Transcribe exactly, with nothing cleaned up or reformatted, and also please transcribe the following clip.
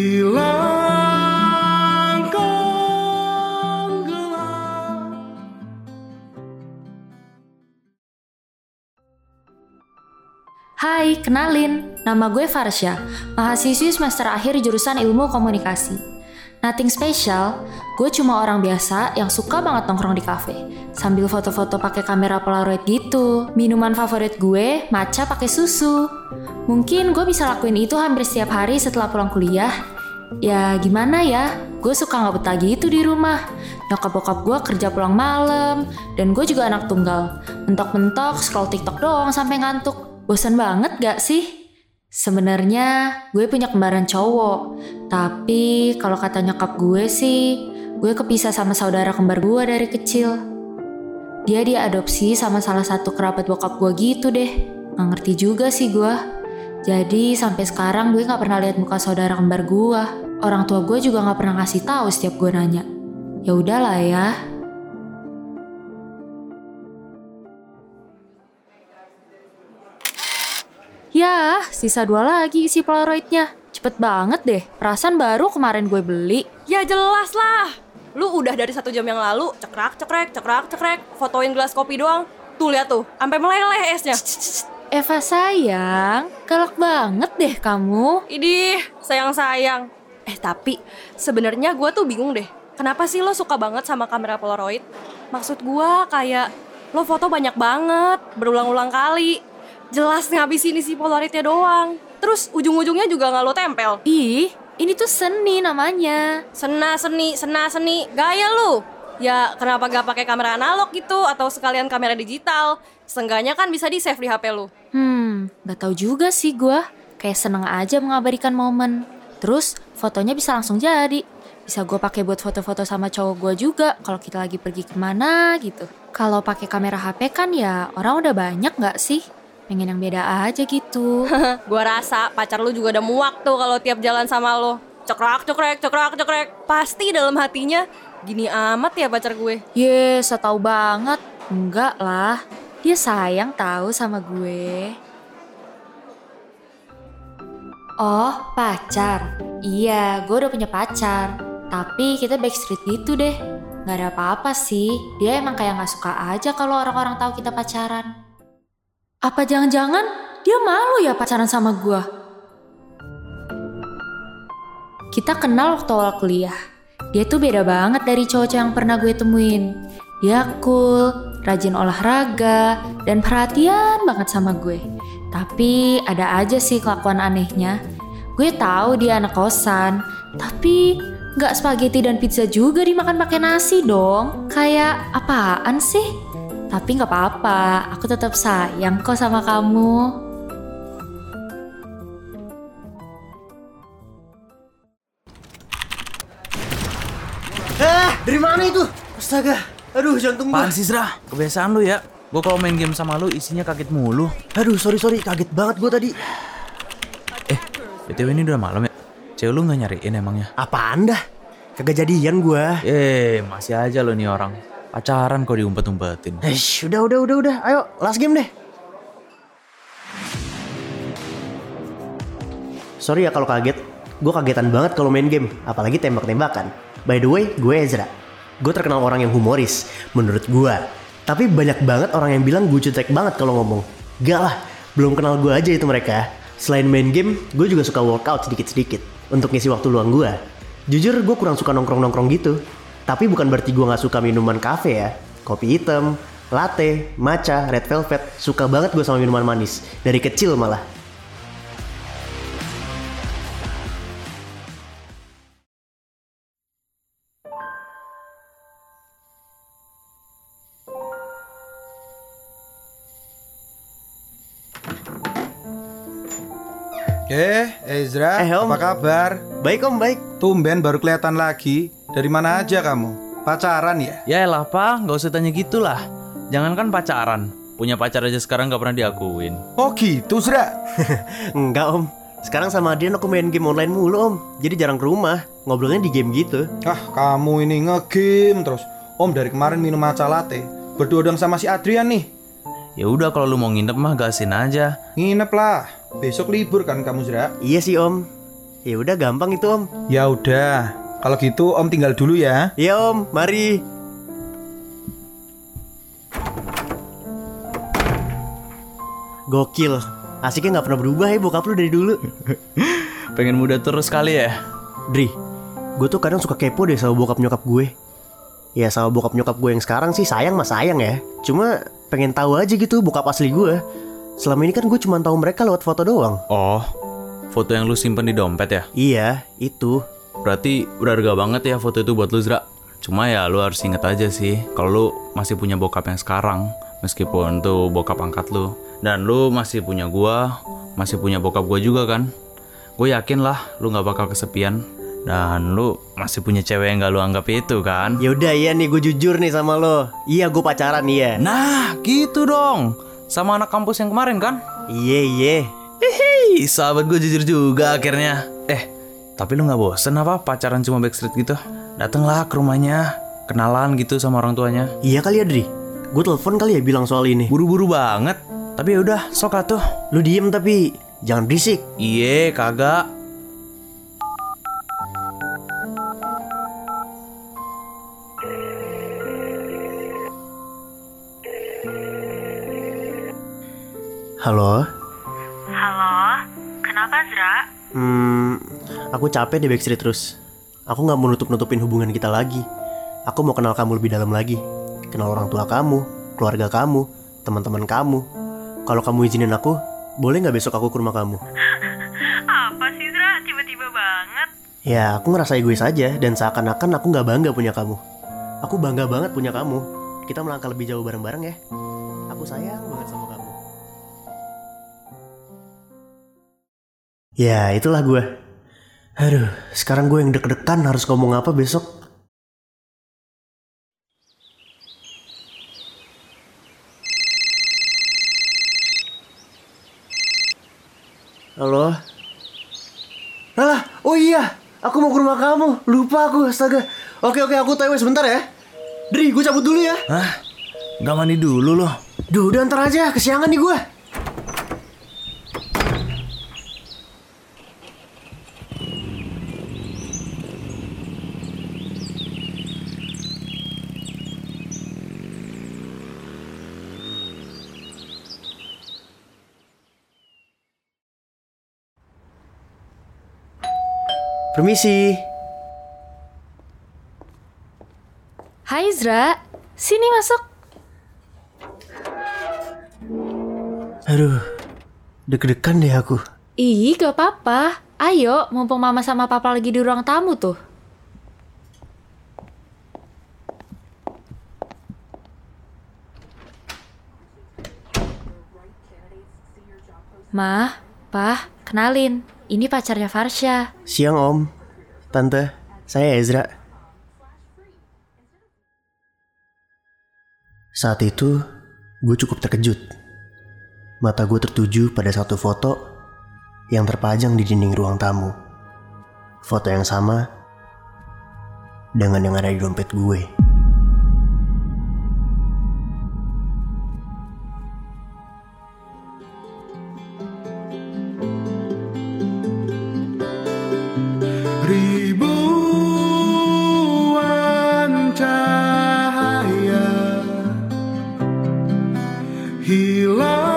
hilangkan gelap. Hai, kenalin, nama gue Farsya, mahasiswi semester akhir jurusan Ilmu Komunikasi. Nothing special, gue cuma orang biasa yang suka banget nongkrong di kafe sambil foto-foto pakai kamera Polaroid gitu. Minuman favorit gue matcha pakai susu. Mungkin gue bisa lakuin itu hampir setiap hari setelah pulang kuliah. Ya gimana ya, gue suka gak betah gitu di rumah. Nyokap bokap gue kerja pulang malam, dan gue juga anak tunggal. Mentok-mentok scroll TikTok doang sampai ngantuk. Bosan banget gak sih? Sebenarnya gue punya kembaran cowok, tapi kalau kata nyokap gue sih, gue kepisah sama saudara kembar gue dari kecil. Dia diadopsi sama salah satu kerabat bokap gue gitu deh. Gak ngerti juga sih gue. Jadi sampai sekarang gue gak pernah lihat muka saudara kembar gue. Orang tua gue juga gak pernah ngasih tahu setiap gue nanya. Ya udahlah ya. Yah, sisa dua lagi isi Polaroidnya. Cepet banget deh. Perasaan baru kemarin gue beli. Ya jelas lah. Lu udah dari satu jam yang lalu cekrek cekrek cekrek cekrek fotoin gelas kopi doang. Tuh lihat tuh, sampai meleleh esnya. Eva sayang, galak banget deh kamu. Idih, sayang-sayang. Eh tapi, sebenarnya gue tuh bingung deh. Kenapa sih lo suka banget sama kamera Polaroid? Maksud gue kayak, lo foto banyak banget, berulang-ulang kali. Jelas ngabisin isi Polaroidnya doang. Terus ujung-ujungnya juga gak lo tempel. Ih, ini tuh seni namanya. Sena seni, sena seni, gaya lo. Ya kenapa gak pakai kamera analog gitu, atau sekalian kamera digital. Seenggaknya kan bisa di-save di H P lo. Hmm, gak tahu juga sih gue. Kayak seneng aja mengabadikan momen. Terus fotonya bisa langsung jadi. Bisa gue pakai buat foto-foto sama cowok gue juga kalau kita lagi pergi kemana gitu. Kalau pakai kamera H P kan ya orang udah banyak nggak sih? Pengen yang beda aja gitu. Gue rasa pacar lu juga udah muak tuh kalau tiap jalan sama lo. Cekrek, cekrek, cekrek, cekrek. Pasti dalam hatinya, gini amat ya pacar gue. Ye, so tau banget. Enggak lah. Dia sayang tahu sama gue. Oh, pacar. Iya, gue udah punya pacar. Tapi kita backstreet gitu deh. Gak ada apa-apa sih. Dia emang kayak gak suka aja kalau orang-orang tahu kita pacaran. Apa jangan-jangan dia malu ya pacaran sama gue? Kita kenal waktu awal kuliah. Dia tuh beda banget dari cowok-cowok yang pernah gue temuin. Dia cool, rajin olahraga, dan perhatian banget sama gue. Tapi ada aja sih kelakuan anehnya. Gue tahu dia anak kosan, tapi gak spaghetti dan pizza juga dimakan pakai nasi dong. Kayak apaan sih? Tapi gak apa-apa, aku tetap sayang kok sama kamu. Ah, dari mana itu? Astaga. Aduh, jantung gue. Apaan sih, Zra? Kebiasaan lu ya. Gue kalau main game sama lu isinya kaget mulu. Aduh, sorry-sorry. Kaget banget gue tadi. Eh, B T W ini udah malam ya? Cewek lu gak nyariin emangnya? Apaan dah? Kagak jadian gue. Eh, masih aja lo nih orang. Pacaran kok diumpet-umpetin. Eish, udah, udah, udah, udah. Ayo, last game deh. Sorry ya kalau kaget. Gue kagetan banget kalau main game. Apalagi tembak-tembakan. By the way, gue Ezra. Gue terkenal orang yang humoris, menurut gue. Tapi banyak banget orang yang bilang gue cutek banget kalau ngomong. Gak lah, belum kenal gue aja itu mereka. Selain main game, gue juga suka workout sedikit-sedikit untuk ngisi waktu luang gue. Jujur, gue kurang suka nongkrong-nongkrong gitu. Tapi bukan berarti gue gak suka minuman kafe ya. Kopi hitam, latte, matcha, red velvet. Suka banget gue sama minuman manis. Dari kecil malah. Eh, Ezra, eh, apa kabar? Baik om, baik. Tumben baru kelihatan lagi. Dari mana aja kamu? Pacaran ya? Yaelah, Pak, gak usah tanya gitulah. Jangankan pacaran, punya pacar aja sekarang gak pernah diakuin. Oh gitu, Zra? Enggak om, sekarang sama Adrian aku main game online mulu om. Jadi jarang ke rumah, ngobrolnya di game gitu. Ah, kamu ini nge-game terus. Om, dari kemarin minum matcha latte, berdua sama si Adrian nih. Ya udah kalau lu mau nginep mah gasin aja. Nginep lah. Besok libur kan kamu, Zra? Iya sih om. Ya udah gampang itu, Om. Ya udah, kalau gitu Om tinggal dulu ya. Iya, Om, mari. Gokil, asiknya gak pernah berubah ya bokap lu dari dulu. Pengen muda terus kali ya, Dri. Gue tuh kadang suka kepo deh sama bokap nyokap gue. Ya sama bokap nyokap gue yang sekarang sih sayang mah sayang ya. Cuma pengen tahu aja gitu bokap asli gue. Selama ini kan gue cuma tahu mereka lewat foto doang. Oh, foto yang lu simpen di dompet ya? Iya, itu. Berarti berharga banget ya foto itu buat lu, Zra. Cuma ya lu harus inget aja sih kalau lu masih punya bokap yang sekarang. Meskipun tuh bokap angkat lu. Dan lu masih punya gua, masih punya bokap gua juga kan. Gue yakin lah lu gak bakal kesepian. Dan lu masih punya cewek yang gak lu anggap itu kan. Yaudah iya nih, gue jujur nih sama lo. Iya, gue pacaran iya. Nah gitu dong. Sama anak kampus yang kemarin kan. Iya iya. Hihi, sahabat gue jujur juga akhirnya. Eh tapi lu gak bosen apa pacaran cuma backstreet gitu? Datanglah ke rumahnya, kenalan gitu sama orang tuanya. Iya kali ya, Dri. Gue telepon kali ya bilang soal ini. Buru-buru banget. Tapi yaudah, sok atuh. Lu diem tapi jangan berisik. Iye, kagak. Halo? Halo? Kenapa, Zra? Hmm, aku capek deh backstreet terus. Aku gak mau nutup-nutupin hubungan kita lagi. Aku mau kenal kamu lebih dalam lagi. Kenal orang tua kamu, keluarga kamu, teman-teman kamu. Kalau kamu izinin aku, boleh gak besok aku ke rumah kamu? Apa sih, Zra? Tiba-tiba banget. Ya, aku ngerasa egois aja. Dan seakan-akan aku gak bangga punya kamu. Aku bangga banget punya kamu. Kita melangkah lebih jauh bareng-bareng ya. Aku sayang banget sama kamu. Ya, itulah gue. Aduh, sekarang gue yang deg-degan harus ngomong apa besok. Halo? Alah, oh iya, aku mau ke rumah kamu. Lupa aku, astaga. Oke, oke, aku T W sebentar ya. Dri, gue cabut dulu ya. Hah? Gak mandi dulu loh. Duh, udah ntar aja, kesiangan nih gue. Permisi. Hai Zra, sini masuk. Aduh, deg-degan deh aku. Ih, gak apa-apa. Ayo, mumpung mama sama papa lagi di ruang tamu tuh. Ma, pa, kenalin. Ini pacarnya Farsya. Siang, Om. Tante, saya Ezra. Saat itu, gue cukup terkejut. Mata gue tertuju pada satu foto yang terpajang di dinding ruang tamu. Foto yang sama dengan yang ada di dompet gue. He loves